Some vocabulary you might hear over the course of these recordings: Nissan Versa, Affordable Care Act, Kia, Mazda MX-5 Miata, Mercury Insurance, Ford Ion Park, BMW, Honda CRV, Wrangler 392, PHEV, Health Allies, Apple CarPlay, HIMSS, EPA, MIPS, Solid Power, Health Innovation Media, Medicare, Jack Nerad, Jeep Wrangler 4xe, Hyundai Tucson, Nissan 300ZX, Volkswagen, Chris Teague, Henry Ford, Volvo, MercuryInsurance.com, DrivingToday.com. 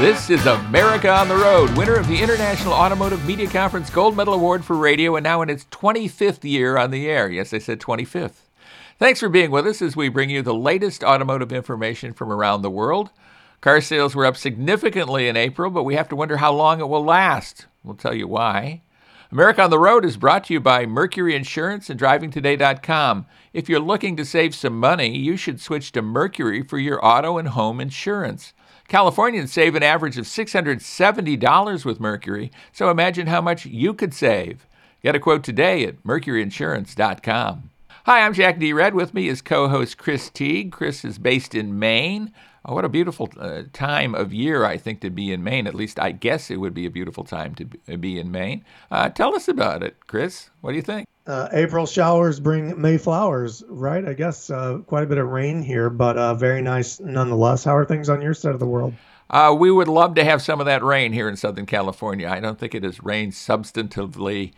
This is America on the Road, winner of the International Automotive Media Conference Gold Medal Award for Radio and now in its 25th year on the air. Yes, I said 25th. Thanks for being with us as we bring you the latest automotive information from around the world. Car sales were up significantly in April, but we have to wonder how long it will last. We'll tell you why. America on the Road is brought to you by Mercury Insurance and DrivingToday.com. If you're looking to save some money, you should switch to Mercury for your auto and home insurance. Californians save an average of $670 with Mercury, so imagine how much you could save. Get a quote today at MercuryInsurance.com. Hi, I'm Jack Nerad. With me is co-host Chris Teague. Chris is based in Maine. Oh, what a beautiful time of year, I think, to be in Maine. At least I guess it would be a beautiful time to be in Maine. Tell us about it, Chris. What do you think? April showers bring May flowers, right? I guess quite a bit of rain here, but very nice nonetheless. How are things on your side of the world? We would love to have some of that rain here in Southern California. I don't think it has rained substantively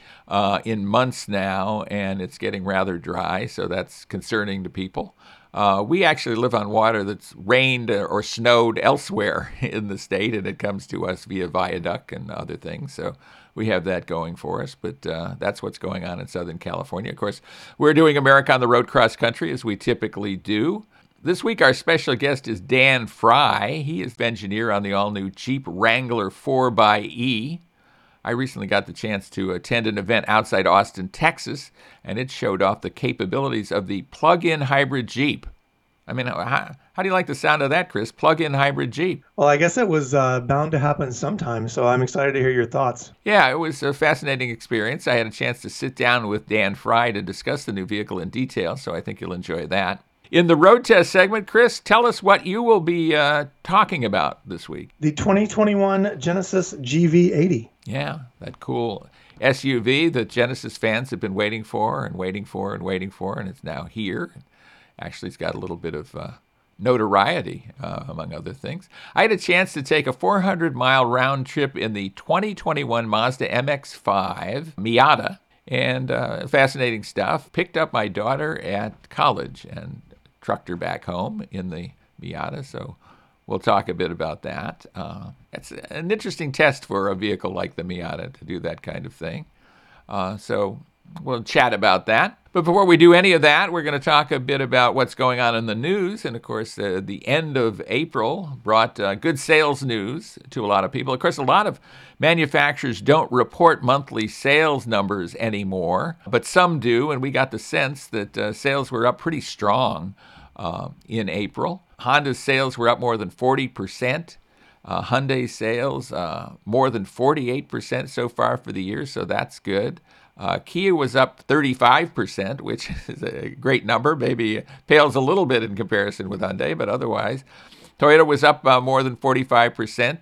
in months now, and it's getting rather dry, so that's concerning to people. We actually live on water that's rained or snowed elsewhere in the state, and it comes to us via viaduct and other things. So we have that going for us, but that's what's going on in Southern California. Of course, we're doing America on the Road cross country, as we typically do. This week, our special guest is Dan Fry. He is the engineer on the all-new Jeep Wrangler 4xe. I recently got the chance to attend an event outside Austin, Texas, and it showed off the capabilities of the plug-in hybrid Jeep. I mean, how do you like the sound of that, Chris? Plug-in hybrid Jeep. Well, I guess it was bound to happen sometime, so I'm excited to hear your thoughts. Yeah, it was a fascinating experience. I had a chance to sit down with Dan Fry to discuss the new vehicle in detail, so I think you'll enjoy that. In the road test segment, Chris, tell us what you will be talking about this week. The 2021 Genesis GV80. Yeah, that cool SUV that Genesis fans have been waiting for and waiting for and waiting for, and it's now here. Actually, it's got a little bit of notoriety, among other things. I had a chance to take a 400-mile round trip in the 2021 Mazda MX-5 Miata, and fascinating stuff. Picked up my daughter at college and trucked her back home in the Miata, so we'll talk a bit about that. It's an interesting test for a vehicle like the Miata to do that kind of thing. So we'll chat about that. But before we do any of that, we're going to talk a bit about what's going on in the news. And, of course, the end of April brought good sales news to a lot of people. Of course, a lot of manufacturers don't report monthly sales numbers anymore, but some do. And we got the sense that sales were up pretty strong in April. Honda's sales were up more than 40%. Hyundai sales more than 48% so far for the year, so that's good. Kia was up 35%, which is a great number. Maybe pales a little bit in comparison with Hyundai, but otherwise. Toyota was up more than 45%,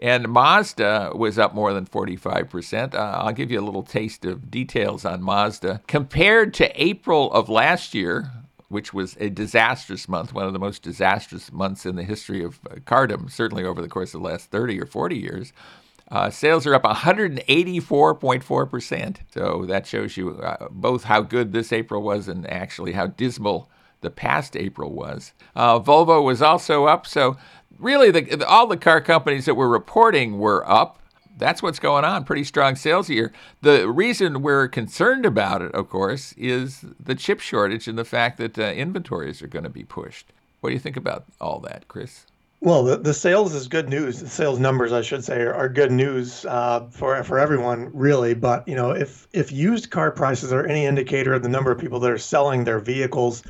and Mazda was up more than 45%. I'll give you a little taste of details on Mazda. Compared to April of last year, which was a disastrous month, one of the most disastrous months in the history of cardom, certainly over the course of the last 30 or 40 years. Sales are up 184.4%. So that shows you both how good this April was and actually how dismal the past April was. Volvo was also up. So really, all the car companies that were reporting were up. That's what's going on. Pretty strong sales here. The reason we're concerned about it, of course, is the chip shortage and the fact that inventories are going to be pushed. What do you think about all that, Chris? Well, the sales is good news. The sales numbers, I should say, are good news for everyone, really. But, you know, if used car prices are any indicator of the number of people that are selling their vehicles,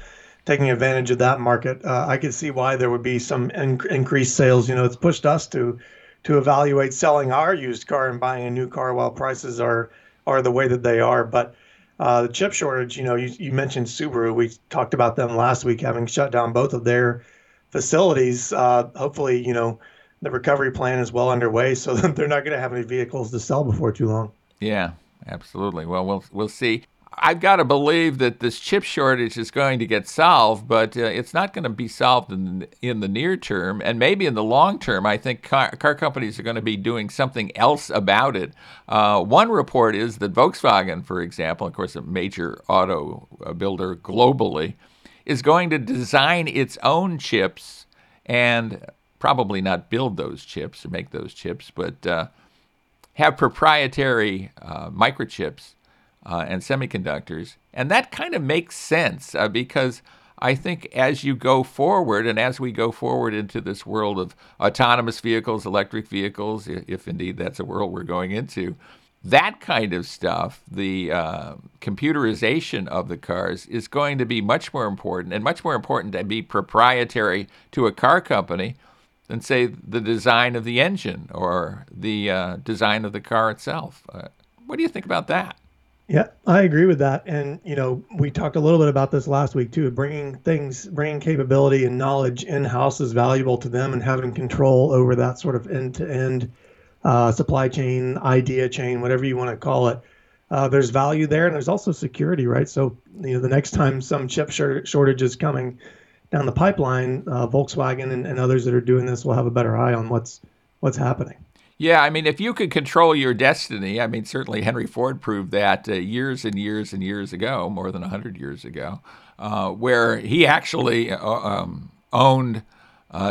taking advantage of that market, I could see why there would be some increased sales. You know, it's pushed us to evaluate selling our used car and buying a new car while prices are the way that they are. But the chip shortage, you know, you mentioned Subaru. We talked about them last week having shut down both of their facilities. Hopefully, you know, the recovery plan is well underway so that they're not going to have any vehicles to sell before too long. Yeah, absolutely. Well, we'll see. I've got to believe that this chip shortage is going to get solved, but it's not going to be solved in the near term. And maybe in the long term, I think car companies are going to be doing something else about it. One report is that Volkswagen, for example, of course, a major auto builder globally, is going to design its own chips and probably not build those chips or make those chips, but have proprietary microchips and semiconductors. And that kind of makes sense because I think as you go forward and as we go forward into this world of autonomous vehicles, electric vehicles, if indeed that's a world we're going into, that kind of stuff, the computerization of the cars is going to be much more important, and much more important to be proprietary to a car company than, say, the design of the engine or the design of the car itself. What do you think about that? Yeah, I agree with that. And, you know, we talked a little bit about this last week, too. Bringing capability and knowledge in-house is valuable to them, and having control over that sort of end-to-end supply chain, idea chain, whatever you want to call it. There's value there, and there's also security, right? So, you know, the next time some chip shortage is coming down the pipeline, Volkswagen and others that are doing this will have a better eye on what's happening. Yeah, I mean, if you could control your destiny, I mean, certainly Henry Ford proved that years and years and years ago, more than 100 years ago, where he actually owned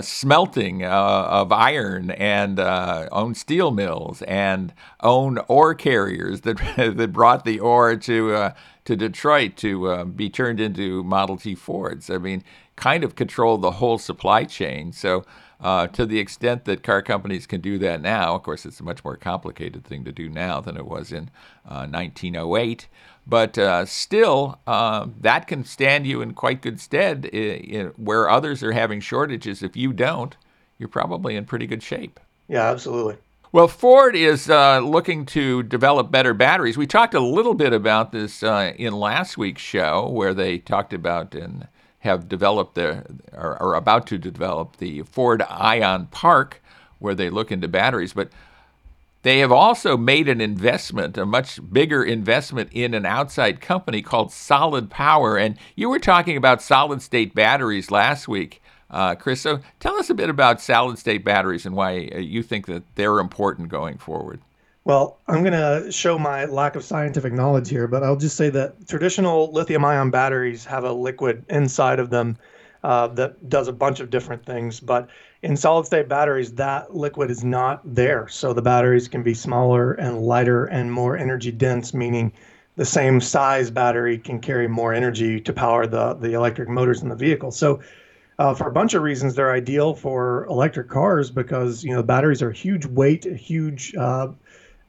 smelting of iron and owned steel mills and owned ore carriers that brought the ore to Detroit to be turned into Model T Fords. I mean, kind of controlled the whole supply chain. So to the extent that car companies can do that now, of course, it's a much more complicated thing to do now than it was in 1908. But still, that can stand you in quite good stead. Where others are having shortages, if you don't, you're probably in pretty good shape. Yeah, absolutely. Well, Ford is looking to develop better batteries. We talked a little bit about this in last week's show, where they talked about and have developed or are about to develop the Ford Ion Park, where they look into batteries. But they have also made an investment, a much bigger investment, in an outside company called Solid Power. And you were talking about solid-state batteries last week, Chris. So tell us a bit about solid-state batteries and why you think that they're important going forward. Well, I'm going to show my lack of scientific knowledge here, but I'll just say that traditional lithium-ion batteries have a liquid inside of them that does a bunch of different things. But in solid-state batteries, that liquid is not there. So the batteries can be smaller and lighter and more energy-dense, meaning the same size battery can carry more energy to power the electric motors in the vehicle. So for a bunch of reasons, they're ideal for electric cars because, you know, batteries are a huge weight,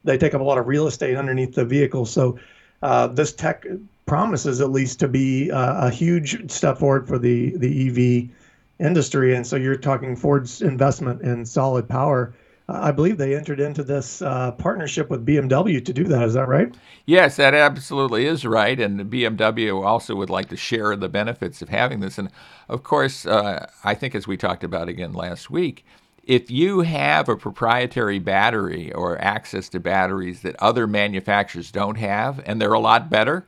they take up a lot of real estate underneath the vehicle. So this tech promises at least to be a huge step forward for the EV industry. And so you're talking Ford's investment in Solid Power. I believe they entered into this partnership with BMW to do that. Is that right? Yes, that absolutely is right. And BMW also would like to share the benefits of having this. And of course, I think as we talked about again last week, if you have a proprietary battery or access to batteries that other manufacturers don't have, and they're a lot better,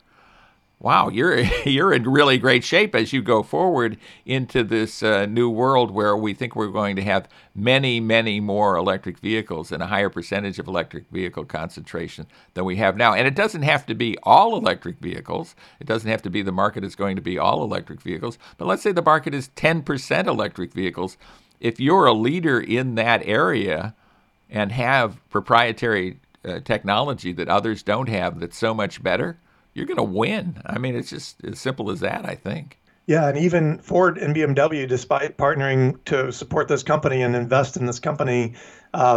wow, you're in really great shape as you go forward into this new world where we think we're going to have many, many more electric vehicles and a higher percentage of electric vehicle concentration than we have now. And it doesn't have to be all electric vehicles. It doesn't have to be the market is going to be all electric vehicles. But let's say the market is 10% electric vehicles. If you're a leader in that area and have proprietary technology that others don't have that's so much better, you're going to win. I mean, it's just as simple as that, I think. Yeah, and even Ford and BMW, despite partnering to support this company and invest in this company,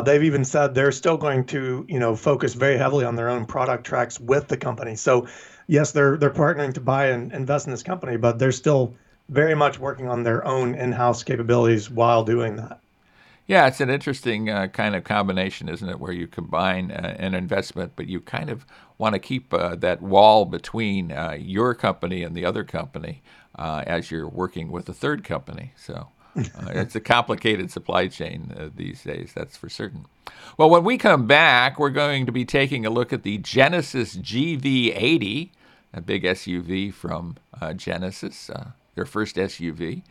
they've even said they're still going to, you know, focus very heavily on their own product tracks with the company. So, yes, they're partnering to buy and invest in this company, but they're still very much working on their own in-house capabilities while doing that. Yeah, it's an interesting kind of combination, isn't it, where you combine an investment, but you kind of want to keep that wall between your company and the other company as you're working with a third company. So it's a complicated supply chain these days, that's for certain. Well, when we come back, we're going to be taking a look at the Genesis GV80, a big SUV from Genesis, their first SUV.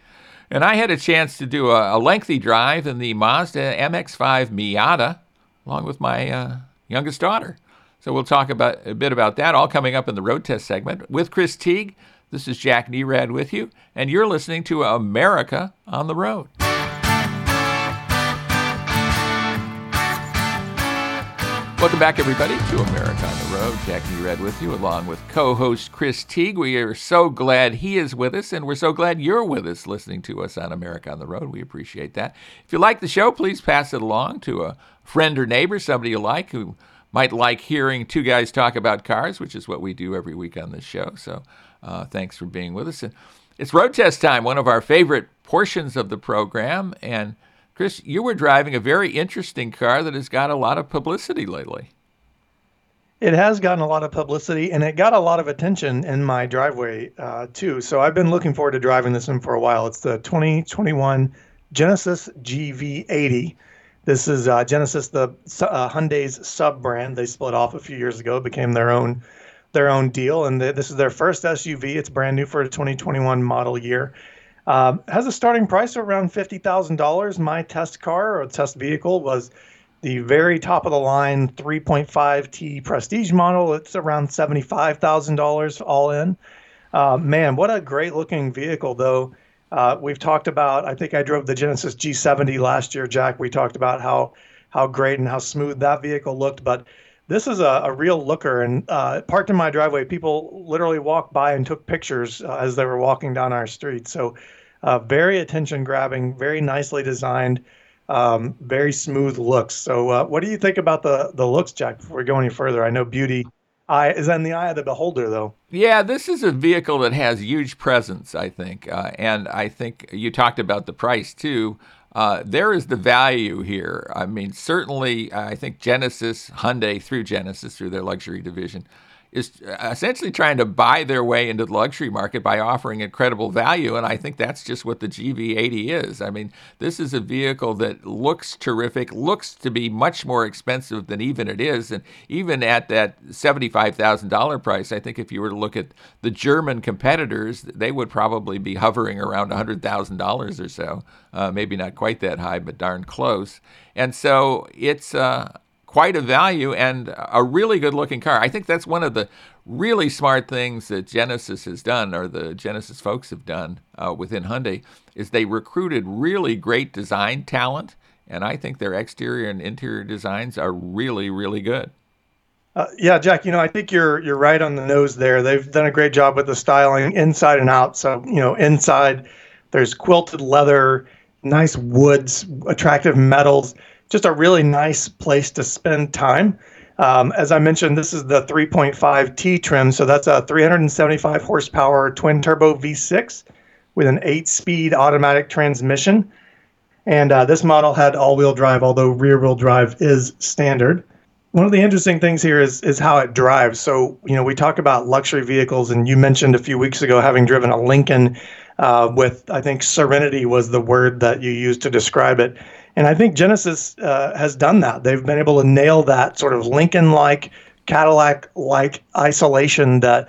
And I had a chance to do a lengthy drive in the Mazda MX-5 Miata, along with my youngest daughter. So we'll talk about a bit about that, all coming up in the road test segment. With Chris Teague, this is Jack Nerad with you, and you're listening to America on the Road. Welcome back, everybody, to America on the Road. Jack Nerad with you, along with co-host Chris Teague. We are so glad he is with us, and we're so glad you're with us listening to us on America on the Road. We appreciate that. If you like the show, please pass it along to a friend or neighbor, somebody you like, who might like hearing two guys talk about cars, which is what we do every week on this show. So thanks for being with us. And it's road test time, one of our favorite portions of the program, and Chris, you were driving a very interesting car that has got a lot of publicity lately. It has gotten a lot of publicity, and it got a lot of attention in my driveway, too. So I've been looking forward to driving this one for a while. It's the 2021 Genesis GV80. This is Genesis, the Hyundai's sub-brand. They split off a few years ago, became their own deal, and this is their first SUV. It's brand new for a 2021 model year. Has a starting price of around $50,000. My test car or test vehicle was the very top of the line 3.5T Prestige model. It's around $75,000 all in. Man, what a great looking vehicle, though. We've talked about, I think I drove the Genesis G70 last year, Jack. We talked about how great and how smooth that vehicle looked, but this is a real looker, and parked in my driveway. People literally walked by and took pictures as they were walking down our street. So very attention-grabbing, very nicely designed, very smooth looks. So what do you think about the looks, Jack, before we go any further? I know beauty is in the eye of the beholder, though. Yeah, this is a vehicle that has huge presence, I think. And I think you talked about the price, too. There is the value here. I mean, certainly, I think Genesis, Hyundai through their luxury division, is essentially trying to buy their way into the luxury market by offering incredible value, and I think that's just what the GV80 is. I mean, this is a vehicle that looks terrific, looks to be much more expensive than even it is, and even at that $75,000 price, I think if you were to look at the German competitors, they would probably be hovering around $100,000 or so, maybe not quite that high, but darn close. And so it's quite a value and a really good-looking car. I think that's one of the really smart things that Genesis has done, or the Genesis folks have done within Hyundai, is they recruited really great design talent, and I think their exterior and interior designs are really, really good. Yeah, Jack, I think you're right on the nose there. They've done a great job with the styling inside and out. So, inside there's quilted leather, nice woods, attractive metals. Just a really nice place to spend time. As I mentioned, this is the 3.5T trim, so that's a 375 horsepower twin turbo V6 with an 8-speed automatic transmission. And this model had all-wheel drive, although rear-wheel drive is standard. One of the interesting things here is how it drives. So, we talk about luxury vehicles, and you mentioned a few weeks ago having driven a Lincoln with, I think, serenity was the word that you used to describe it. And I think Genesis has done that. They've been able to nail that sort of Lincoln-like, Cadillac-like isolation that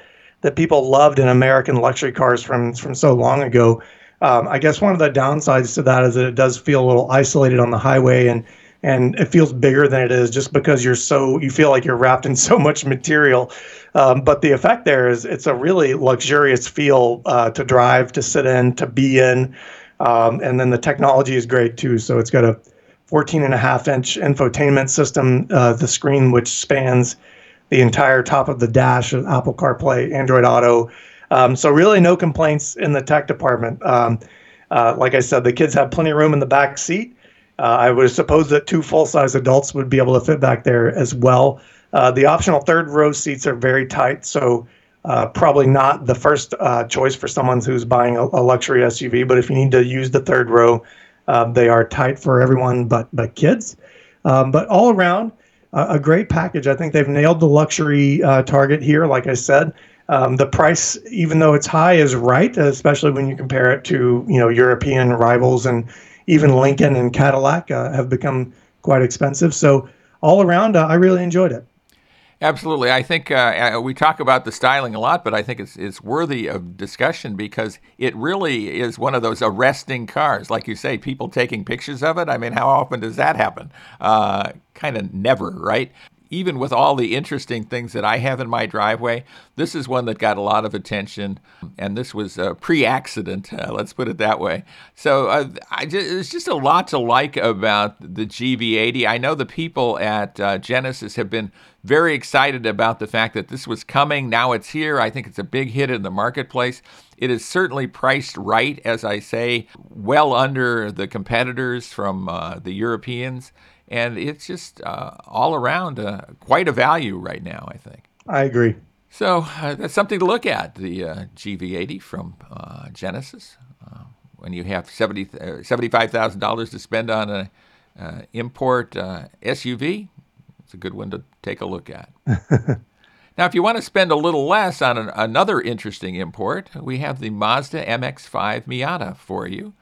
people loved in American luxury cars from so long ago. I guess one of the downsides to that is that it does feel a little isolated on the highway, and it feels bigger than it is just because you feel like you're wrapped in so much material. But the effect there is it's a really luxurious feel to drive, to sit in, to be in. And then the technology is great, too. So it's got a 14.5-inch infotainment system, the screen which spans the entire top of the dash, Apple CarPlay, Android Auto. So really no complaints in the tech department. Like I said, the kids have plenty of room in the back seat. I would suppose that 2 full-size adults would be able to fit back there as well. The optional third-row seats are very tight, so probably not the first choice for someone who's buying a luxury SUV, but if you need to use the third row, they are tight for everyone but kids. But all around, a great package. I think they've nailed the luxury target here, like I said. The price, even though it's high, is right, especially when you compare it to European rivals, and even Lincoln and Cadillac have become quite expensive. So all around, I really enjoyed it. Absolutely. I think we talk about the styling a lot, but I think it's worthy of discussion because it really is one of those arresting cars. Like you say, people taking pictures of it. I mean, how often does that happen? Kind of never, right? even with all the interesting things that I have in my driveway, this is one that got a lot of attention, and this was pre-accident, let's put it that way. So there's just a lot to like about the GV80. I know the people at Genesis have been very excited about the fact that this was coming. Now it's here. I think it's a big hit in the marketplace. It is certainly priced right, as I say, well under the competitors from the Europeans. And it's just all around quite a value right now, I think. I agree. So that's something to look at, the GV80 from Genesis. When you have $75,000 to spend on an import SUV, it's a good one to take a look at. Now, if you want to spend a little less on another interesting import, we have the Mazda MX-5 Miata for you.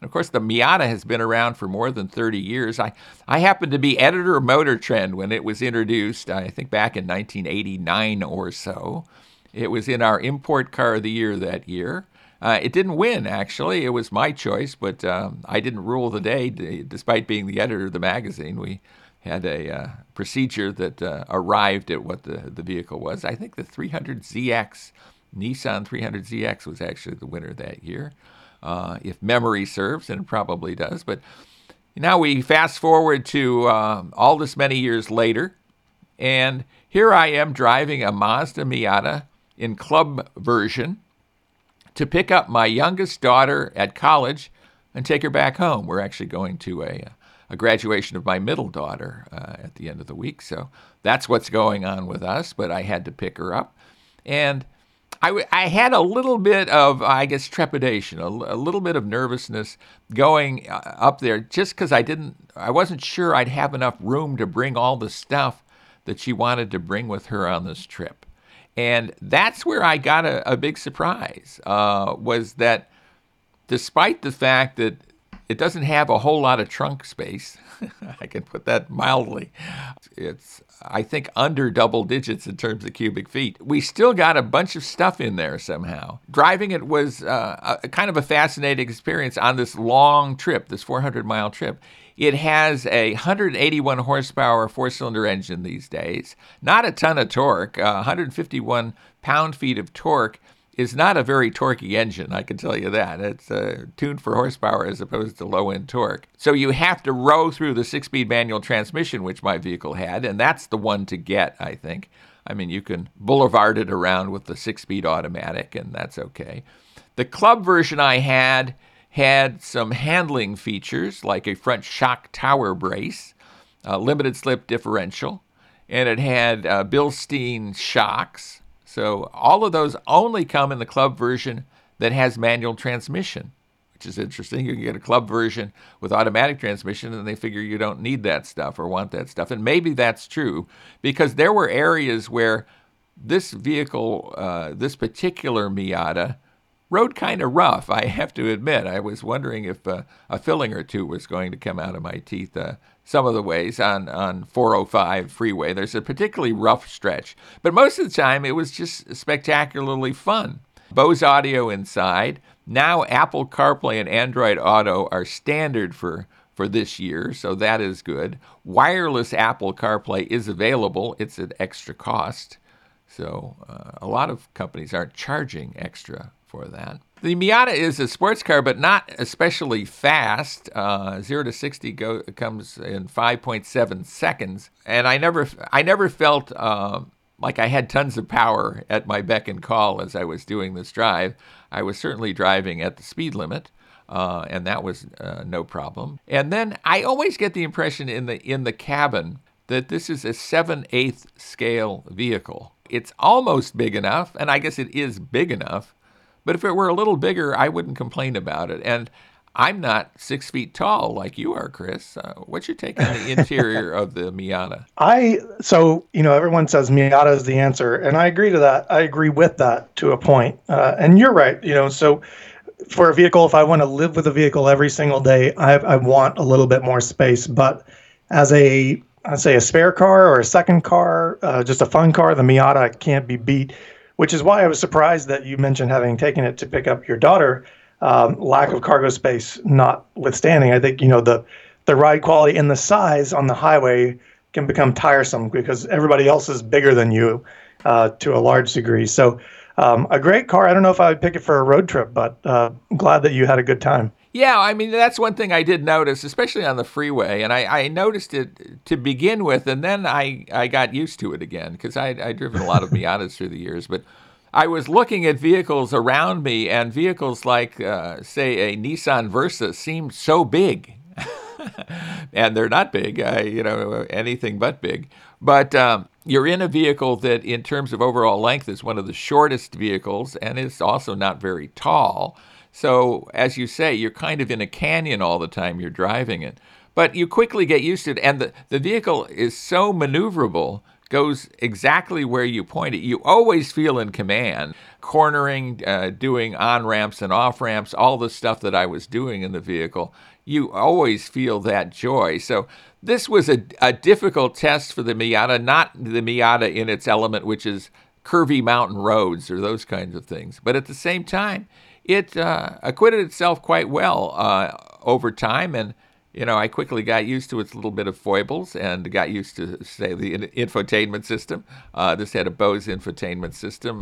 And of course, the Miata has been around for more than 30 years. I happened to be editor of Motor Trend when it was introduced, I think back in 1989 or so. It was in our Import Car of the Year that year. It didn't win, actually. It was my choice, but I didn't rule the day, despite being the editor of the magazine. We had a procedure that arrived at what the vehicle was. I think the 300ZX, Nissan 300ZX was actually the winner that year, if memory serves, and it probably does. But now we fast forward to all this many years later, and here I am driving a Mazda Miata in club version to pick up my youngest daughter at college and take her back home. We're actually going to a graduation of my middle daughter at the end of the week. So that's what's going on with us, but I had to pick her up. And I had a little bit of, I guess, trepidation, a little bit of nervousness going up there just because I wasn't sure I'd have enough room to bring all the stuff that she wanted to bring with her on this trip. And that's where I got a big surprise, was that despite the fact that it doesn't have a whole lot of trunk space. I can put that mildly. It's, I think, under double digits in terms of cubic feet. We still got a bunch of stuff in there somehow. Driving it was a kind of a fascinating experience on this long trip, this 400-mile trip. It has a 181-horsepower four-cylinder engine these days. Not a ton of torque. 151 pound-feet of torque is not a very torquey engine, I can tell you that. It's tuned for horsepower as opposed to low-end torque. So you have to row through the 6-speed manual transmission, which my vehicle had, and that's the one to get, I think. I mean, you can boulevard it around with the 6-speed automatic, and that's okay. The club version I had some handling features, like a front shock tower brace, a limited slip differential, and it had Bilstein shocks. So all of those only come in the club version that has manual transmission, which is interesting. You can get a club version with automatic transmission, and they figure you don't need that stuff or want that stuff. And maybe that's true, because there were areas where this vehicle, this particular Miata, rode kind of rough, I have to admit. I was wondering if a filling or two was going to come out of my teeth some of the ways on 405 freeway. There's a particularly rough stretch, but most of the time it was just spectacularly fun. Bose audio inside. Now Apple CarPlay and Android Auto are standard for this year, so that is good. Wireless Apple CarPlay is available. It's at extra cost. So a lot of companies aren't charging extra for that. The Miata is a sports car, but not especially fast. 0 to 60 comes in 5.7 seconds. And I never felt like I had tons of power at my beck and call as I was doing this drive. I was certainly driving at the speed limit, and that was no problem. And then I always get the impression in the cabin that this is a 7/8 scale vehicle. It's almost big enough, and I guess it is big enough, but if it were a little bigger, I wouldn't complain about it. And I'm not 6 feet tall like you are, Chris. What's your take on the interior of the Miata? Everyone says Miata is the answer, and I agree to that. I agree with that to a point. And you're right. So for a vehicle, if I want to live with a vehicle every single day, I want a little bit more space. But as a spare car or a second car, just a fun car, the Miata can't be beat. Which is why I was surprised that you mentioned having taken it to pick up your daughter, lack of cargo space notwithstanding. I think, the ride quality and the size on the highway can become tiresome because everybody else is bigger than you to a large degree. So a great car. I don't know if I would pick it for a road trip, but I'm glad that you had a good time. Yeah, I mean, that's one thing I did notice, especially on the freeway. And I noticed it to begin with, and then I got used to it again because I'd driven a lot of Miatas through the years. But I was looking at vehicles around me, and vehicles like, say, a Nissan Versa seemed so big. And they're not big, anything but big. But you're in a vehicle that, in terms of overall length, is one of the shortest vehicles, and it's also not very tall. So, as you say, you're kind of in a canyon all the time you're driving it. But you quickly get used to it, and the vehicle is so maneuverable, goes exactly where you point it. You always feel in command, cornering, doing on-ramps and off-ramps, all the stuff that I was doing in the vehicle. You always feel that joy. So this was a difficult test for the Miata, not the Miata in its element, which is curvy mountain roads or those kinds of things. But at the same time, it acquitted itself quite well over time. And, you know, I quickly got used to its little bit of foibles and got used to, say, the infotainment system. This had a Bose infotainment system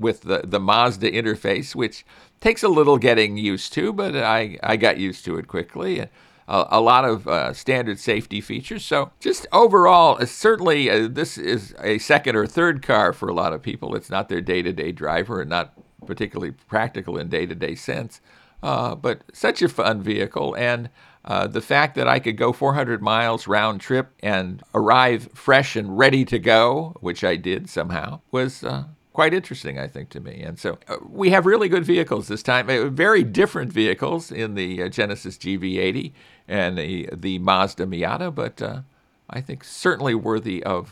with the Mazda interface, which takes a little getting used to, but I got used to it quickly. And a lot of standard safety features. So just overall, certainly this is a second or third car for a lot of people. It's not their day-to-day driver and not particularly practical in day-to-day sense. But such a fun vehicle. And the fact that I could go 400 miles round trip and arrive fresh and ready to go, which I did somehow, was quite interesting, I think, to me. And so we have really good vehicles this time, very different vehicles in the Genesis GV80 and the Mazda Miata, but I think certainly worthy of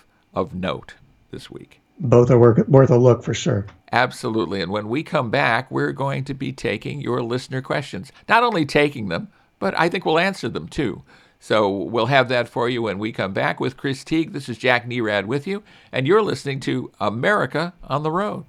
note this week. Both are worth a look for sure. Absolutely. And when we come back, we're going to be taking your listener questions. Not only taking them, but I think we'll answer them too. So we'll have that for you when we come back with Chris Teague. This is Jack Nerad with you, and you're listening to America on the Road.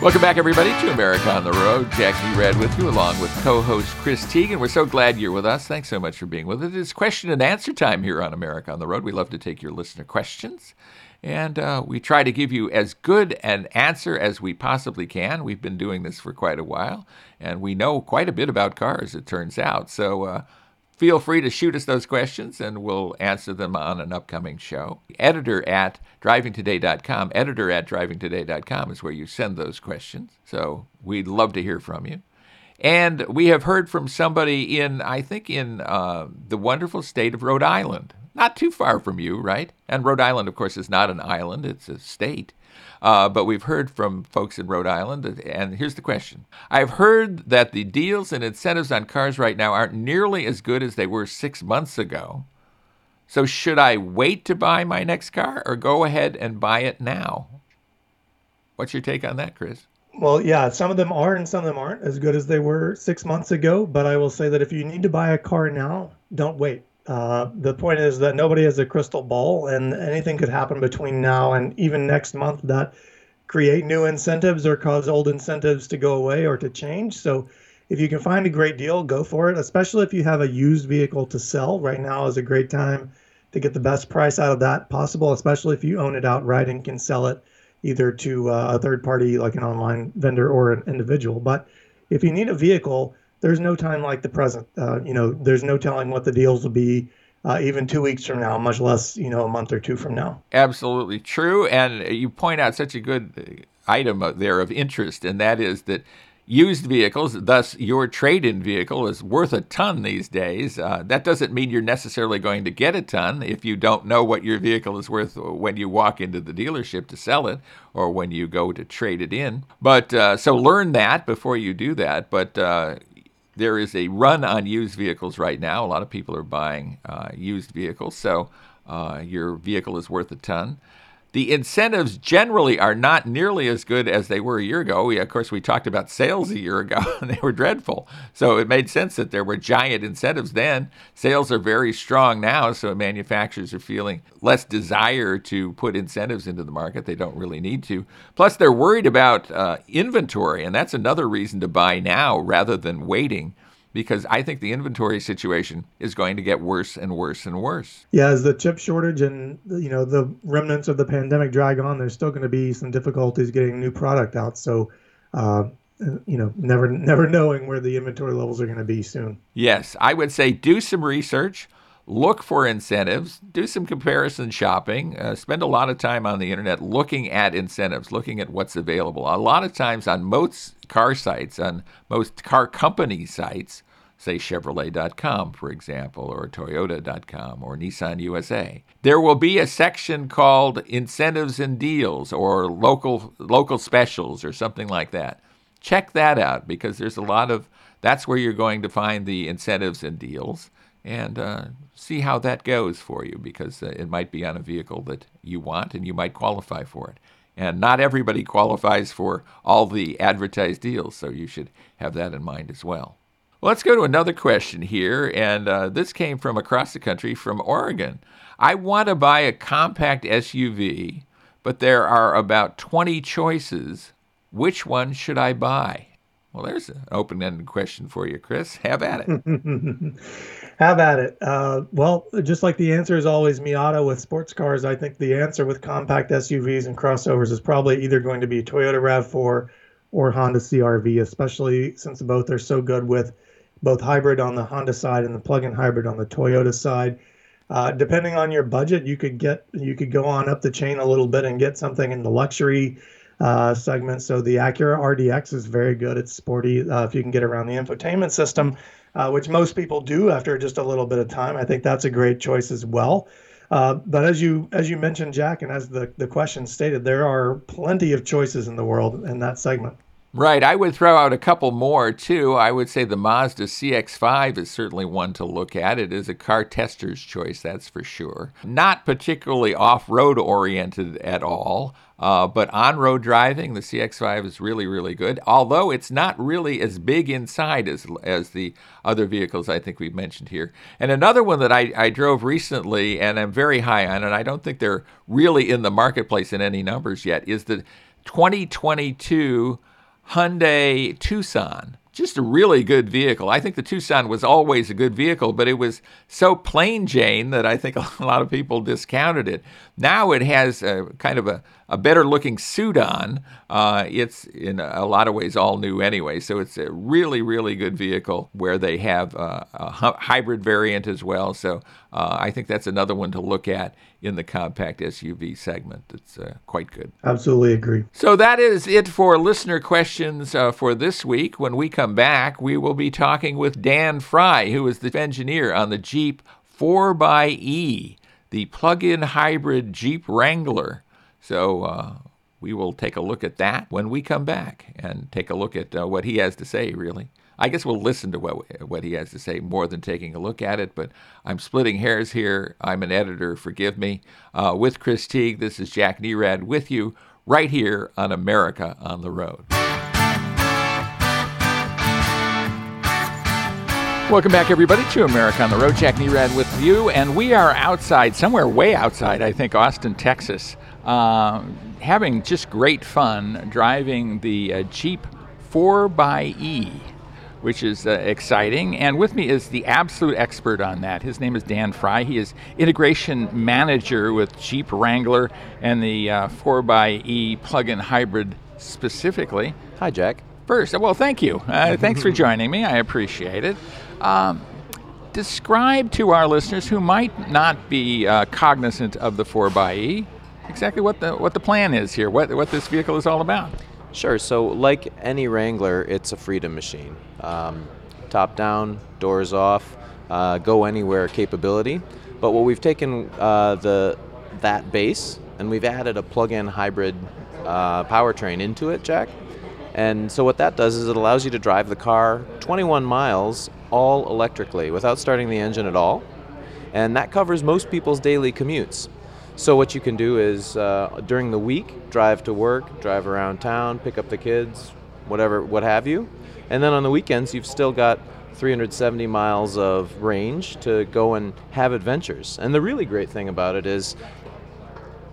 Welcome back, everybody, to America on the Road. Jack Nerad with you, along with co-host Chris Teague, and we're so glad you're with us. Thanks so much for being with us. It's question and answer time here on America on the Road. We love to take your listener questions, and we try to give you as good an answer as we possibly can. We've been doing this for quite a while, and we know quite a bit about cars, it turns out. So feel free to shoot us those questions, and we'll answer them on an upcoming show. Editor at DrivingToday.com is where you send those questions. So we'd love to hear from you. And we have heard from somebody in the wonderful state of Rhode Island. Not too far from you, right? And Rhode Island, of course, is not an island. It's a state. But we've heard from folks in Rhode Island, and here's the question. I've heard that the deals and incentives on cars right now aren't nearly as good as they were 6 months ago. So should I wait to buy my next car or go ahead and buy it now? What's your take on that, Chris? Well, yeah, some of them are and some of them aren't as good as they were 6 months ago. But I will say that if you need to buy a car now, don't wait. The point is that nobody has a crystal ball, and anything could happen between now and even next month that create new incentives or cause old incentives to go away or to change. So if you can find a great deal, go for it, especially if you have a used vehicle to sell. Right now is a great time to get the best price out of that possible, especially if you own it outright and can sell it either to a third party like an online vendor or an individual. But if you need a vehicle, there's no time like the present. There's no telling what the deals will be even 2 weeks from now, much less, a month or two from now. Absolutely true. And you point out such a good item there of interest, and that is that used vehicles, thus your trade-in vehicle, is worth a ton these days. That doesn't mean you're necessarily going to get a ton if you don't know what your vehicle is worth when you walk into the dealership to sell it or when you go to trade it in. But so learn that before you do that. But there is a run on used vehicles right now. A lot of people are buying used vehicles, so your vehicle is worth a ton. The incentives generally are not nearly as good as they were a year ago. We talked about sales a year ago, and they were dreadful. So it made sense that there were giant incentives then. Sales are very strong now, so manufacturers are feeling less desire to put incentives into the market. They don't really need to. Plus, they're worried about inventory, and that's another reason to buy now rather than waiting, because I think the inventory situation is going to get worse and worse and worse. Yeah, as the chip shortage and the remnants of the pandemic drag on, there's still going to be some difficulties getting new product out. So, never knowing where the inventory levels are going to be soon. Yes, I would say do some research, look for incentives, do some comparison shopping, spend a lot of time on the internet looking at incentives, looking at what's available. A lot of times on most car sites, on most car company sites, say Chevrolet.com, for example, or Toyota.com or Nissan USA, there will be a section called Incentives and Deals or local specials or something like that. Check that out, because there's a lot of, that's where you're going to find the incentives and deals, and see how that goes for you, because it might be on a vehicle that you want and you might qualify for it. And not everybody qualifies for all the advertised deals, so you should have that in mind as well. Well, let's go to another question here, and this came from across the country from Oregon. I want to buy a compact SUV, but there are about 20 choices. Which one should I buy? Well, there's an open-ended question for you, Chris. Have at it. Have at it. Well, just like the answer is always Miata with sports cars, I think the answer with compact SUVs and crossovers is probably either going to be Toyota RAV4 or Honda CRV, especially since both are so good with both hybrid on the Honda side and the plug-in hybrid on the Toyota side. Depending on your budget, you could go on up the chain a little bit and get something in the luxury segment. So the Acura RDX is very good. It's sporty if you can get around the infotainment system, which most people do after just a little bit of time. I think that's a great choice as well. But as you mentioned, Jack, and as the question stated, there are plenty of choices in the world in that segment. Right. I would throw out a couple more, too. I would say the Mazda CX-5 is certainly one to look at. It is a car tester's choice, that's for sure. Not particularly off-road oriented at all, but on-road driving, the CX-5 is really, really good, although it's not really as big inside as the other vehicles I think we've mentioned here. And another one that I drove recently and I'm very high on, and I don't think they're really in the marketplace in any numbers yet, is the 2022 Hyundai Tucson, just a really good vehicle. I think the Tucson was always a good vehicle, but it was so plain Jane that I think a lot of people discounted it. Now it has a kind of a better looking suit on. It's in a lot of ways all new anyway, so it's a really, really good vehicle where they have a hybrid variant as well. So I think that's another one to look at in the compact SUV segment. It's quite good. Absolutely agree. So that is it for listener questions for this week. When we come back, we will be talking with Dan Fry, who is the engineer on the Jeep 4xe, the plug-in hybrid Jeep Wrangler. So we will take a look at that when we come back and take a look at what he has to say, really. I guess we'll listen to what he has to say more than taking a look at it, but I'm splitting hairs here. I'm an editor, forgive me. With Chris Teague, this is Jack Nerad with you right here on America on the Road. Welcome back, everybody, to America on the Road. Jack Nerad with you, and we are outside, somewhere way outside, I think, Austin, Texas, having just great fun driving the Jeep 4xe. Which is exciting. And with me is the absolute expert on that. His name is Dan Fry. He is integration manager with Jeep Wrangler and the 4xe plug-in hybrid specifically. Hi, Jack. First, well, thank you. Thanks for joining me. I appreciate it. Describe to our listeners who might not be cognizant of the 4xe exactly what the plan is here, what this vehicle is all about. Sure. So like any Wrangler, it's a freedom machine. Top down, doors off, go anywhere capability. But what we've taken that base and we've added a plug-in hybrid powertrain into it, Jack. And so what that does is it allows you to drive the car 21 miles all electrically without starting the engine at all. And that covers most people's daily commutes. So what you can do is, during the week, drive to work, drive around town, pick up the kids, whatever, what have you. And then on the weekends, you've still got 370 miles of range to go and have adventures. And the really great thing about it is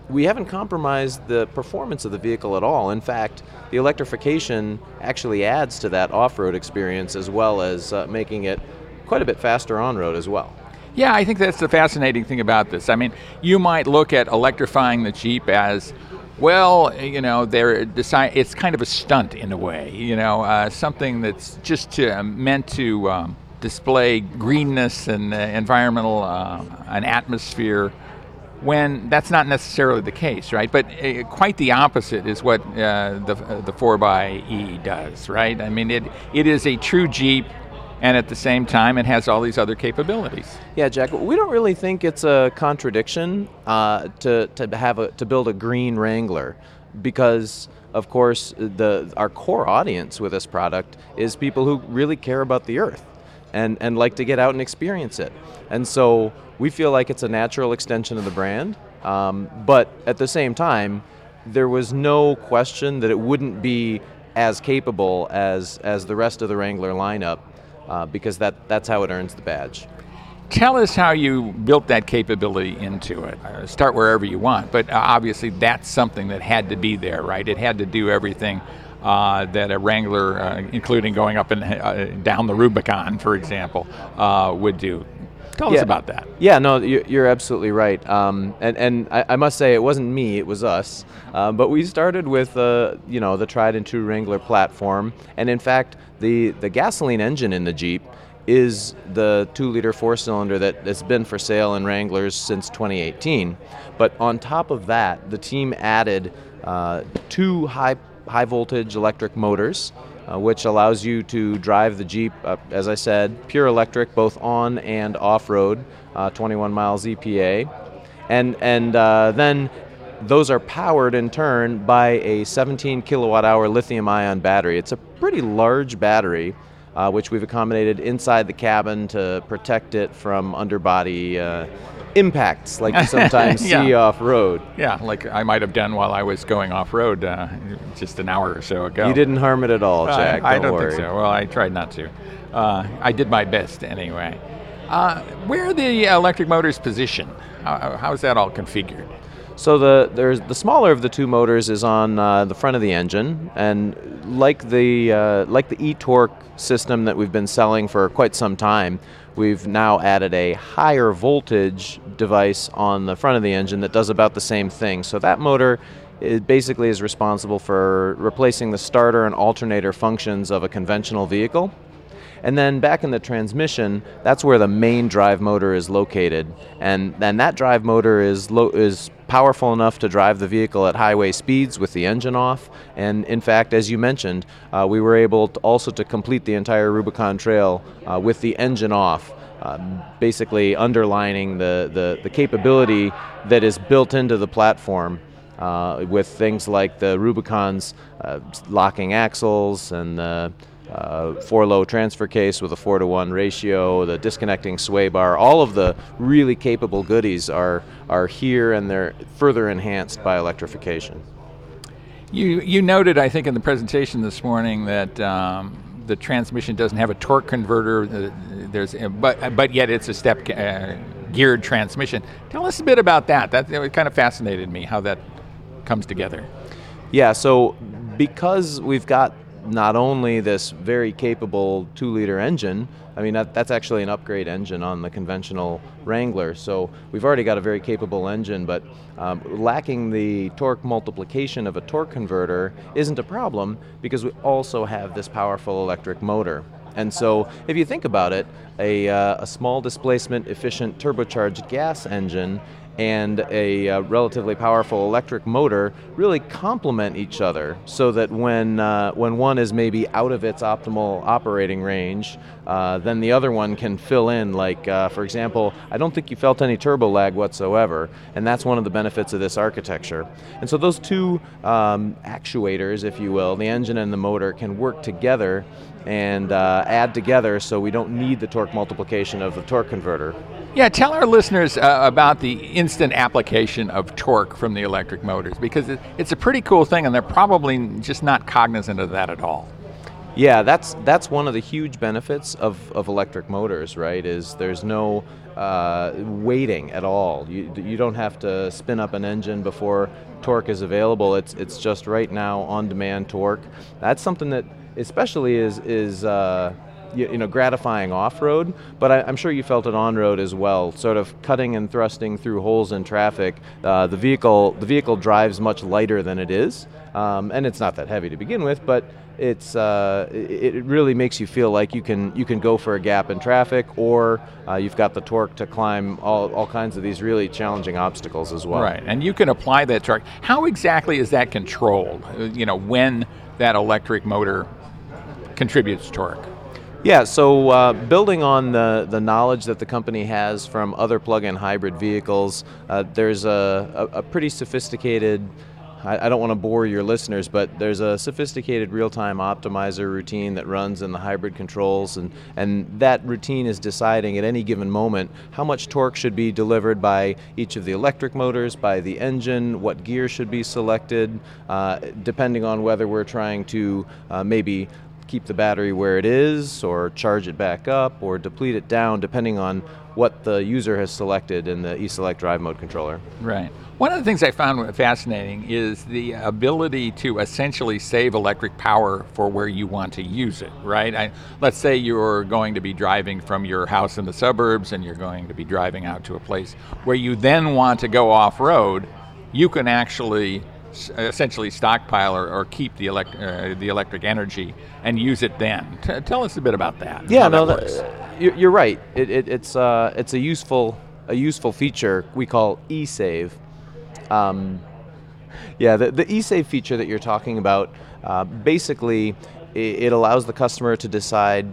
we haven't compromised the performance of the vehicle at all. In fact, the electrification actually adds to that off-road experience as well as making it quite a bit faster on-road as well. Yeah, I think that's the fascinating thing about this. I mean, you might look at electrifying the Jeep as, well, you know, it's kind of a stunt in a way, you know, something that's just meant to display greenness and environmental an atmosphere, when that's not necessarily the case, right? But quite the opposite is what the 4xe does, right? I mean, it is a true Jeep, and at the same time, it has all these other capabilities. Yeah, Jack, we don't really think it's a contradiction to build a green Wrangler, because, of course, our core audience with this product is people who really care about the earth and like to get out and experience it. And so we feel like it's a natural extension of the brand, but at the same time, there was no question that it wouldn't be as capable as the rest of the Wrangler lineup, because that's how it earns the badge. Tell us how you built that capability into it. Start wherever you want, but obviously that's something that had to be there, right? It had to do everything that a Wrangler, including going up and down the Rubicon, for example, would do. Tell us about that. Yeah, no, you're absolutely right. And I must say, it wasn't me, it was us. But we started with, the tried and true Wrangler platform. And in fact, the gasoline engine in the Jeep is the 2-liter 4-cylinder that's been for sale in Wranglers since 2018. But on top of that, the team added two high voltage electric motors, which allows you to drive the Jeep, as I said, pure electric, both on and off-road, 21 miles EPA. And then those are powered in turn by a 17 kilowatt hour lithium ion battery. It's a pretty large battery, which we've accommodated inside the cabin to protect it from underbody impacts like you sometimes see off-road. Yeah, like I might have done while I was going off-road just an hour or so ago. You didn't harm it at all, Jack. I don't think so. Well, I tried not to. I did my best anyway. Where are the electric motors positioned? How is that all configured? So the smaller of the two motors is on the front of the engine, and like the e-torque system that we've been selling for quite some time, we've now added a higher voltage device on the front of the engine that does about the same thing. So that motor basically is responsible for replacing the starter and alternator functions of a conventional vehicle. And then back in the transmission, that's where the main drive motor is located. And then that drive motor is powerful enough to drive the vehicle at highway speeds with the engine off. And in fact, as you mentioned, we were able to also to complete the entire Rubicon Trail with the engine off, basically underlining the capability that is built into the platform. With things like the Rubicon's locking axles and the 4-low transfer case with a 4-to-1 ratio, the disconnecting sway bar, all of the really capable goodies are here, and they're further enhanced by electrification. You noted, I think, in the presentation this morning that the transmission doesn't have a torque converter. But yet it's a step geared transmission. Tell us a bit about that. That kind of fascinated me how that comes together. Yeah. So because we've got not only this very capable 2-liter engine, I mean, that's actually an upgrade engine on the conventional Wrangler, so we've already got a very capable engine, but lacking the torque multiplication of a torque converter isn't a problem because we also have this powerful electric motor. And so if you think about it, a small displacement efficient turbocharged gas engine and a relatively powerful electric motor really complement each other, so that when one is maybe out of its optimal operating range, then the other one can fill in. Like, for example, I don't think you felt any turbo lag whatsoever, and that's one of the benefits of this architecture. And so those two actuators, if you will, the engine and the motor, can work together and add together, so we don't need the torque multiplication of the torque converter. Yeah, tell our listeners about the instant application of torque from the electric motors, because it's a pretty cool thing, and they're probably just not cognizant of that at all. Yeah, that's one of the huge benefits of electric motors, right? Is there's no waiting at all. You don't have to spin up an engine before torque is available. It's just right now on demand torque. That's something that especially is gratifying off-road, but I'm sure you felt it on-road as well, sort of cutting and thrusting through holes in traffic. The vehicle drives much lighter than it is, and it's not that heavy to begin with, but it really makes you feel like you can go for a gap in traffic, or you've got the torque to climb all kinds of these really challenging obstacles as well. Right, and you can apply that torque. How exactly is that controlled, when that electric motor contributes torque? Yeah, so building on the knowledge that the company has from other plug-in hybrid vehicles, there's a pretty sophisticated, I don't want to bore your listeners, but there's a sophisticated real-time optimizer routine that runs in the hybrid controls, and that routine is deciding at any given moment how much torque should be delivered by each of the electric motors, by the engine, what gear should be selected, depending on whether we're trying to maybe keep the battery where it is, or charge it back up, or deplete it down, depending on what the user has selected in the eSelect Drive Mode controller. Right. One of the things I found fascinating is the ability to essentially save electric power for where you want to use it, right? Let's say you're going to be driving from your house in the suburbs, and you're going to be driving out to a place where you then want to go off-road. You can actually essentially stockpile or keep the electric energy and use it then. Tell us a bit about that. Yeah, no, you're right. It's a useful feature we call e-save. The e-save feature that you're talking about, basically it allows the customer to decide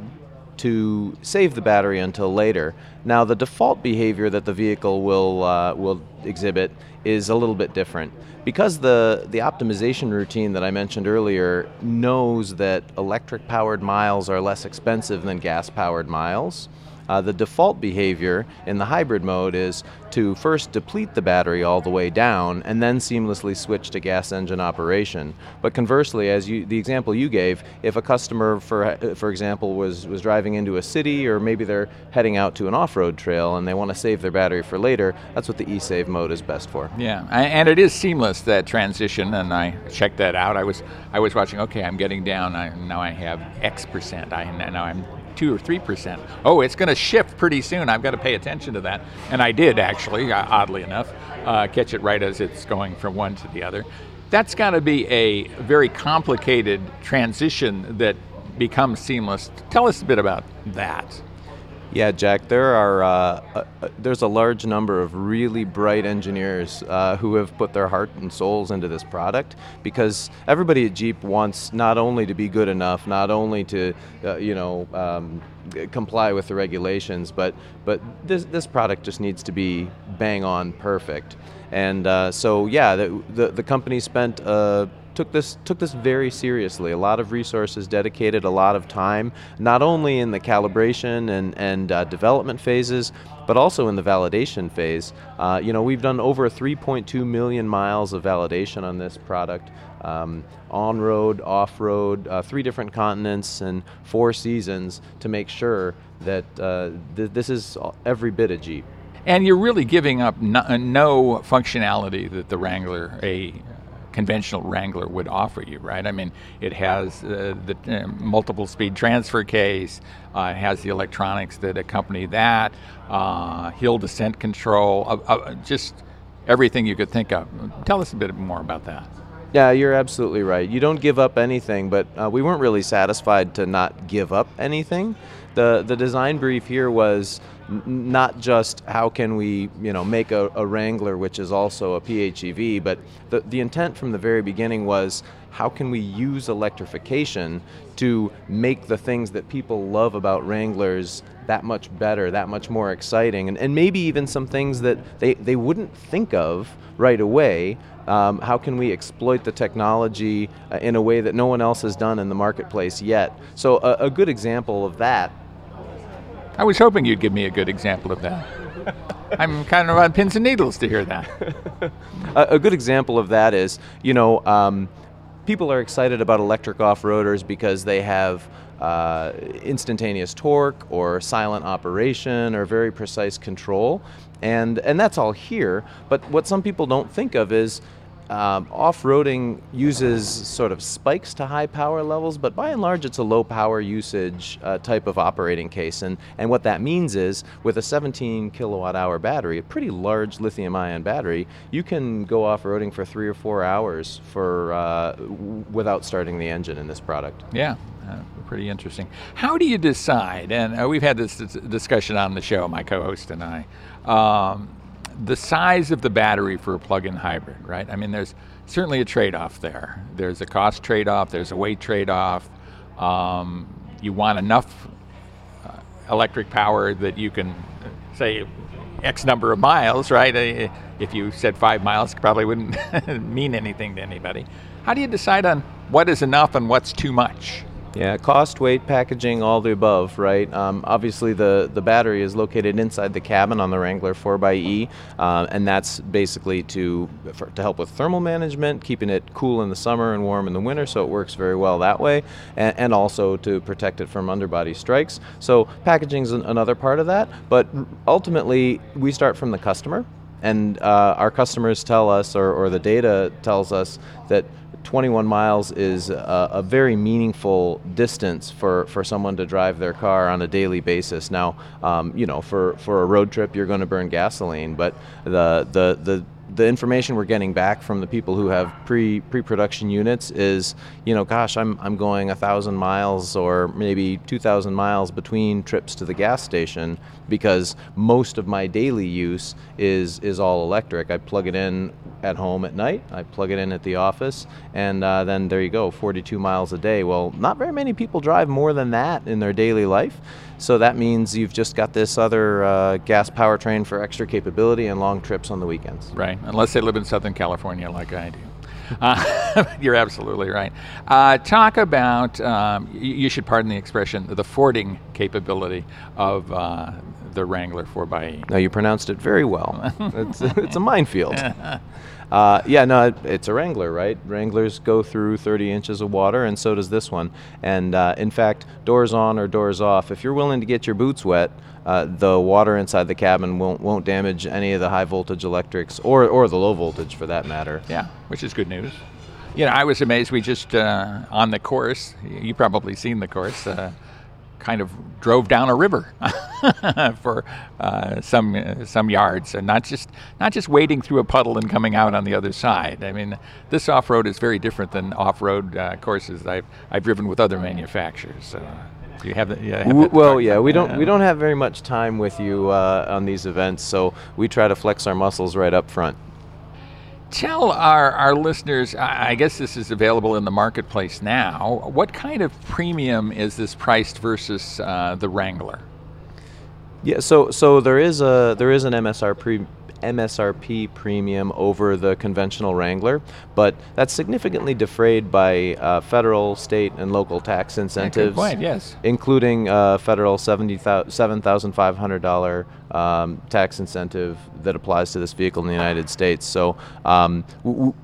to save the battery until later. Now, the default behavior that the vehicle will exhibit is a little bit different. Because the optimization routine that I mentioned earlier knows that electric-powered miles are less expensive than gas-powered miles, the default behavior in the hybrid mode is to first deplete the battery all the way down and then seamlessly switch to gas engine operation. But conversely, as the example you gave, if a customer, for example, was driving into a city, or maybe they're heading out to an off-road trail and they want to save their battery for later, that's what the e-save mode is best for. Yeah, and it is seamless, that transition, and I checked that out. I was watching, okay, I'm getting down, now I have X percent, now I'm 2 or 3%. Oh, it's going to shift pretty soon. I've got to pay attention to that. And I did actually, oddly enough, catch it right as it's going from one to the other. That's got to be a very complicated transition that becomes seamless. Tell us a bit about that. Yeah, Jack, there's a large number of really bright engineers who have put their heart and souls into this product, because everybody at Jeep wants not only to be good enough, not only to comply with the regulations, but this product just needs to be bang on perfect. And the company spent took this very seriously. A lot of resources dedicated, a lot of time, not only in the calibration and development phases, but also in the validation phase. We've done over 3.2 million miles of validation on this product, on-road, off-road, 3 different continents and 4 seasons, to make sure that this is every bit a Jeep. And you're really giving up no functionality that the Wrangler, a conventional Wrangler, would offer you, right? I mean, it has the multiple speed transfer case, it has the electronics that accompany that, hill descent control, just everything you could think of. Tell us a bit more about that. Yeah, you're absolutely right. You don't give up anything, but we weren't really satisfied to not give up anything. The design brief here was not just how can we make a Wrangler which is also a PHEV, but the intent from the very beginning was how can we use electrification to make the things that people love about Wranglers that much better, that much more exciting, and maybe even some things that they wouldn't think of right away. How can we exploit the technology in a way that no one else has done in the marketplace yet? So a good example of that. I was hoping you'd give me a good example of that. I'm kind of on pins and needles to hear that. A good example of that is, people are excited about electric off-roaders because they have instantaneous torque or silent operation or very precise control, and that's all here. But what some people don't think of is off-roading uses sort of spikes to high power levels, but by and large it's a low power usage type of operating case. And what that means is, with a 17 kilowatt hour battery, a pretty large lithium ion battery, you can go off-roading for 3 or 4 hours for without starting the engine in this product. Yeah. Pretty interesting. How do you decide, and we've had this discussion on the show, my co-host and I, the size of the battery for a plug-in hybrid, right? I mean, there's certainly a trade-off there. There's a cost trade-off, there's a weight trade-off. You want enough electric power that you can, say, X number of miles, right? If you said 5 miles, it probably wouldn't mean anything to anybody. How do you decide on what is enough and what's too much? Yeah, cost, weight, packaging, all the above, right? Obviously, the battery is located inside the cabin on the Wrangler 4xe, and that's basically to help with thermal management, keeping it cool in the summer and warm in the winter, so it works very well that way, and also to protect it from underbody strikes. So packaging is another part of that, but ultimately, we start from the customer, and our customers tell us, or the data tells us, that 21 miles is a very meaningful distance for someone to drive their car on a daily basis. Now, for a road trip, you're going to burn gasoline, but the information we're getting back from the people who have pre-production units is, gosh, I'm going 1,000 miles or maybe 2,000 miles between trips to the gas station because most of my daily use is all electric. I plug it in at home at night, I plug it in at the office, and then there you go, 42 miles a day. Well, not very many people drive more than that in their daily life. So that means you've just got this other gas powertrain for extra capability and long trips on the weekends. Right, unless they live in Southern California like I do. You're absolutely right. Talk about, you should pardon the expression, the fording capability of the Wrangler 4xe. No, you pronounced it very well. It's a minefield. It's a Wrangler, right? Wranglers go through 30 inches of water, and so does this one. And in fact, doors on or doors off, if you're willing to get your boots wet, the water inside the cabin won't damage any of the high voltage electrics or the low voltage for that matter. Yeah, which is good news. I was amazed. We just, on the course, you probably seen the course, kind of drove down a river for some yards, and not just wading through a puddle and coming out on the other side. I mean, this off-road is very different than off-road courses I've driven with other manufacturers. So. We don't have very much time with you on these events, so we try to flex our muscles right up front. Tell our listeners, I guess this is available in the marketplace now, what kind of premium is this priced versus the Wrangler? Yeah, so there is an MSRP premium over the conventional Wrangler, but that's significantly defrayed by federal, state, and local tax incentives. Good point, yes. Including federal $7,500 tax incentive that applies to this vehicle in the United States. So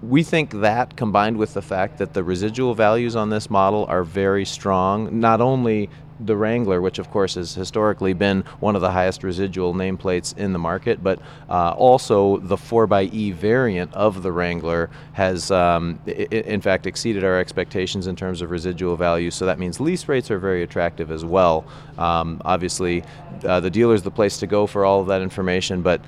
we think that, combined with the fact that the residual values on this model are very strong, not only the Wrangler, which of course has historically been one of the highest residual nameplates in the market, but also the 4xe variant of the Wrangler has in fact exceeded our expectations in terms of residual value, so that means lease rates are very attractive as well. Obviously, the dealer's the place to go for all of that information, but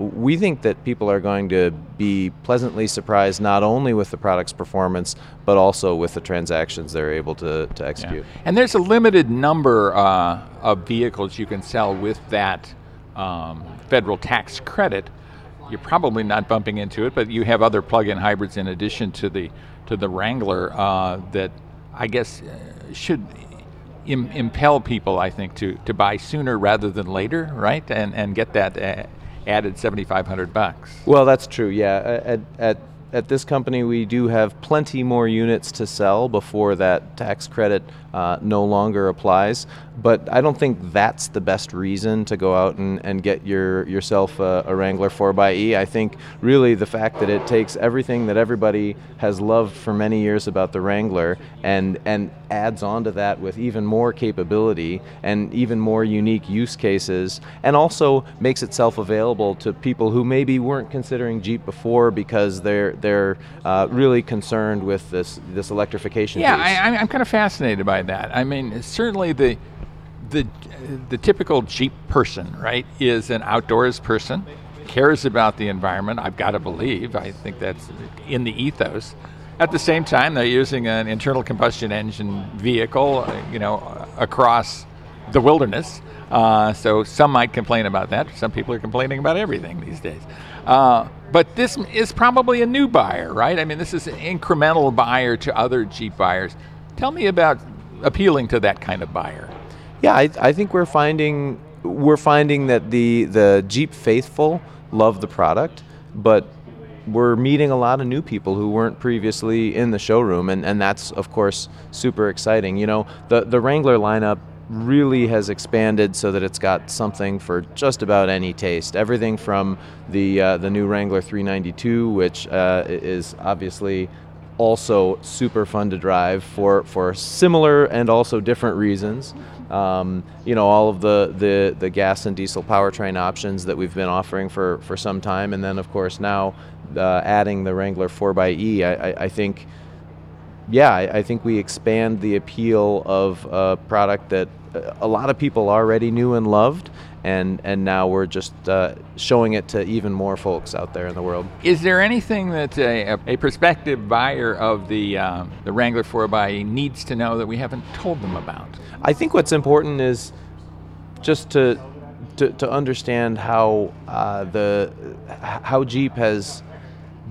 we think that people are going to be pleasantly surprised not only with the product's performance, but also with the transactions they're able to execute. Yeah. And there's a limited number of vehicles you can sell with that federal tax credit. You're probably not bumping into it, but you have other plug-in hybrids in addition to the Wrangler that I guess should impel people, I think, to buy sooner rather than later, right? And get that added $7,500. Well, that's true. Yeah, at this company, we do have plenty more units to sell before that tax credit no longer applies. But I don't think that's the best reason to go out and get yourself a Wrangler 4xe. I think really the fact that it takes everything that everybody has loved for many years about the Wrangler and adds on to that with even more capability and even more unique use cases, and also makes itself available to people who maybe weren't considering Jeep before because they're really concerned with this electrification. Yeah, I'm kind of fascinated by that. I mean, certainly the typical Jeep person, right, is an outdoors person, cares about the environment. I've got to believe. I think that's in the ethos. At the same time, they're using an internal combustion engine vehicle, across the wilderness. So some might complain about that. Some people are complaining about everything these days. But this is probably a new buyer, right? I mean, this is an incremental buyer to other Jeep buyers. Tell me about appealing to that kind of buyer. Yeah, I think we're finding that the Jeep faithful love the product, but we're meeting a lot of new people who weren't previously in the showroom, and that's, of course, super exciting. The Wrangler lineup really has expanded so that it's got something for just about any taste. Everything from the new Wrangler 392, which is obviously also super fun to drive for similar and also different reasons. All of the gas and diesel powertrain options that we've been offering for some time, and then of course now adding the Wrangler 4xe, I think we expand the appeal of a product that a lot of people already knew and loved, and now we're just showing it to even more folks out there in the world. Is there anything that a prospective buyer of the Wrangler 4xe needs to know that we haven't told them about? I think what's important is just to understand how Jeep has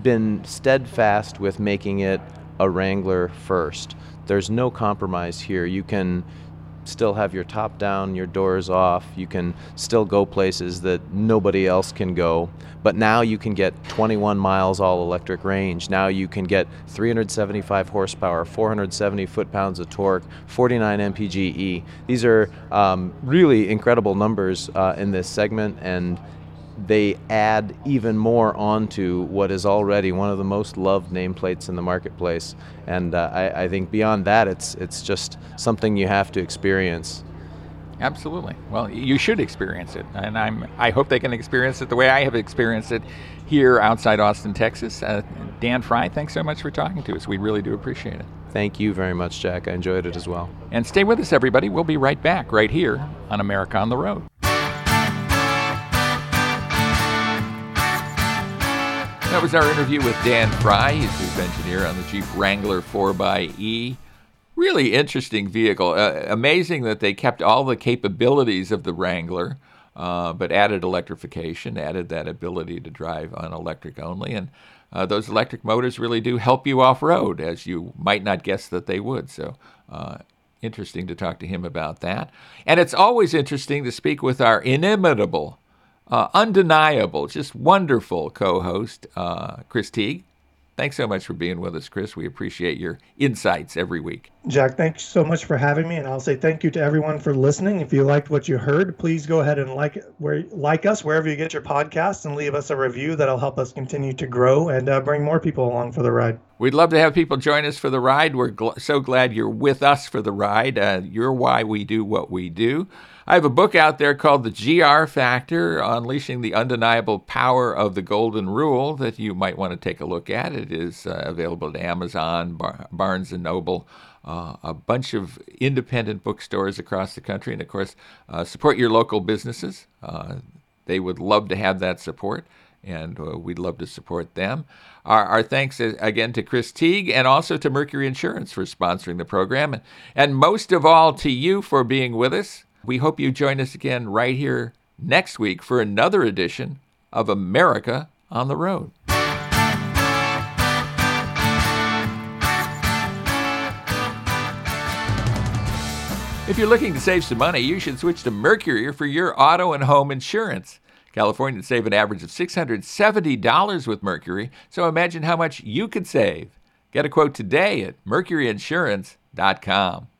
been steadfast with making it a Wrangler first. There's no compromise here. You can still have your top down, your doors off. You can still go places that nobody else can go. But now you can get 21 miles all electric range. Now you can get 375 horsepower, 470 foot-pounds of torque, 49 mpge. These are really incredible numbers in this segment, and they add even more onto what is already one of the most loved nameplates in the marketplace. And I think beyond that, it's just something you have to experience. Absolutely. Well, you should experience it. And I hope they can experience it the way I have experienced it here outside Austin, Texas. Dan Fry, thanks so much for talking to us. We really do appreciate it. Thank you very much, Jack. I enjoyed it as well. And stay with us, everybody. We'll be right back right here on America on the Road. That was our interview with Dan Fry. He's the chief engineer on the Jeep Wrangler 4xe. Really interesting vehicle. Amazing that they kept all the capabilities of the Wrangler, but added electrification, added that ability to drive on electric only. And those electric motors really do help you off-road, as you might not guess that they would. So interesting to talk to him about that. And it's always interesting to speak with our inimitable, undeniable, just wonderful co-host, Chris Teague. Thanks so much for being with us, Chris. We appreciate your insights every week. Jack, thanks so much for having me, and I'll say thank you to everyone for listening. If you liked what you heard, please go ahead and like us wherever you get your podcasts and leave us a review. That'll help us continue to grow and bring more people along for the ride. We'd love to have people join us for the ride. We're so glad you're with us for the ride. You're why we do what we do. I have a book out there called The GR Factor, Unleashing the Undeniable Power of the Golden Rule, that you might want to take a look at. It is available at Amazon, Barnes & Noble, a bunch of independent bookstores across the country. And, of course, support your local businesses. They would love to have that support, and we'd love to support them. Our thanks again to Chris Teague and also to Mercury Insurance for sponsoring the program. And most of all, to you for being with us. We hope you join us again right here next week for another edition of America on the Road. If you're looking to save some money, you should switch to Mercury for your auto and home insurance. Californians save an average of $670 with Mercury, so imagine how much you could save. Get a quote today at MercuryInsurance.com.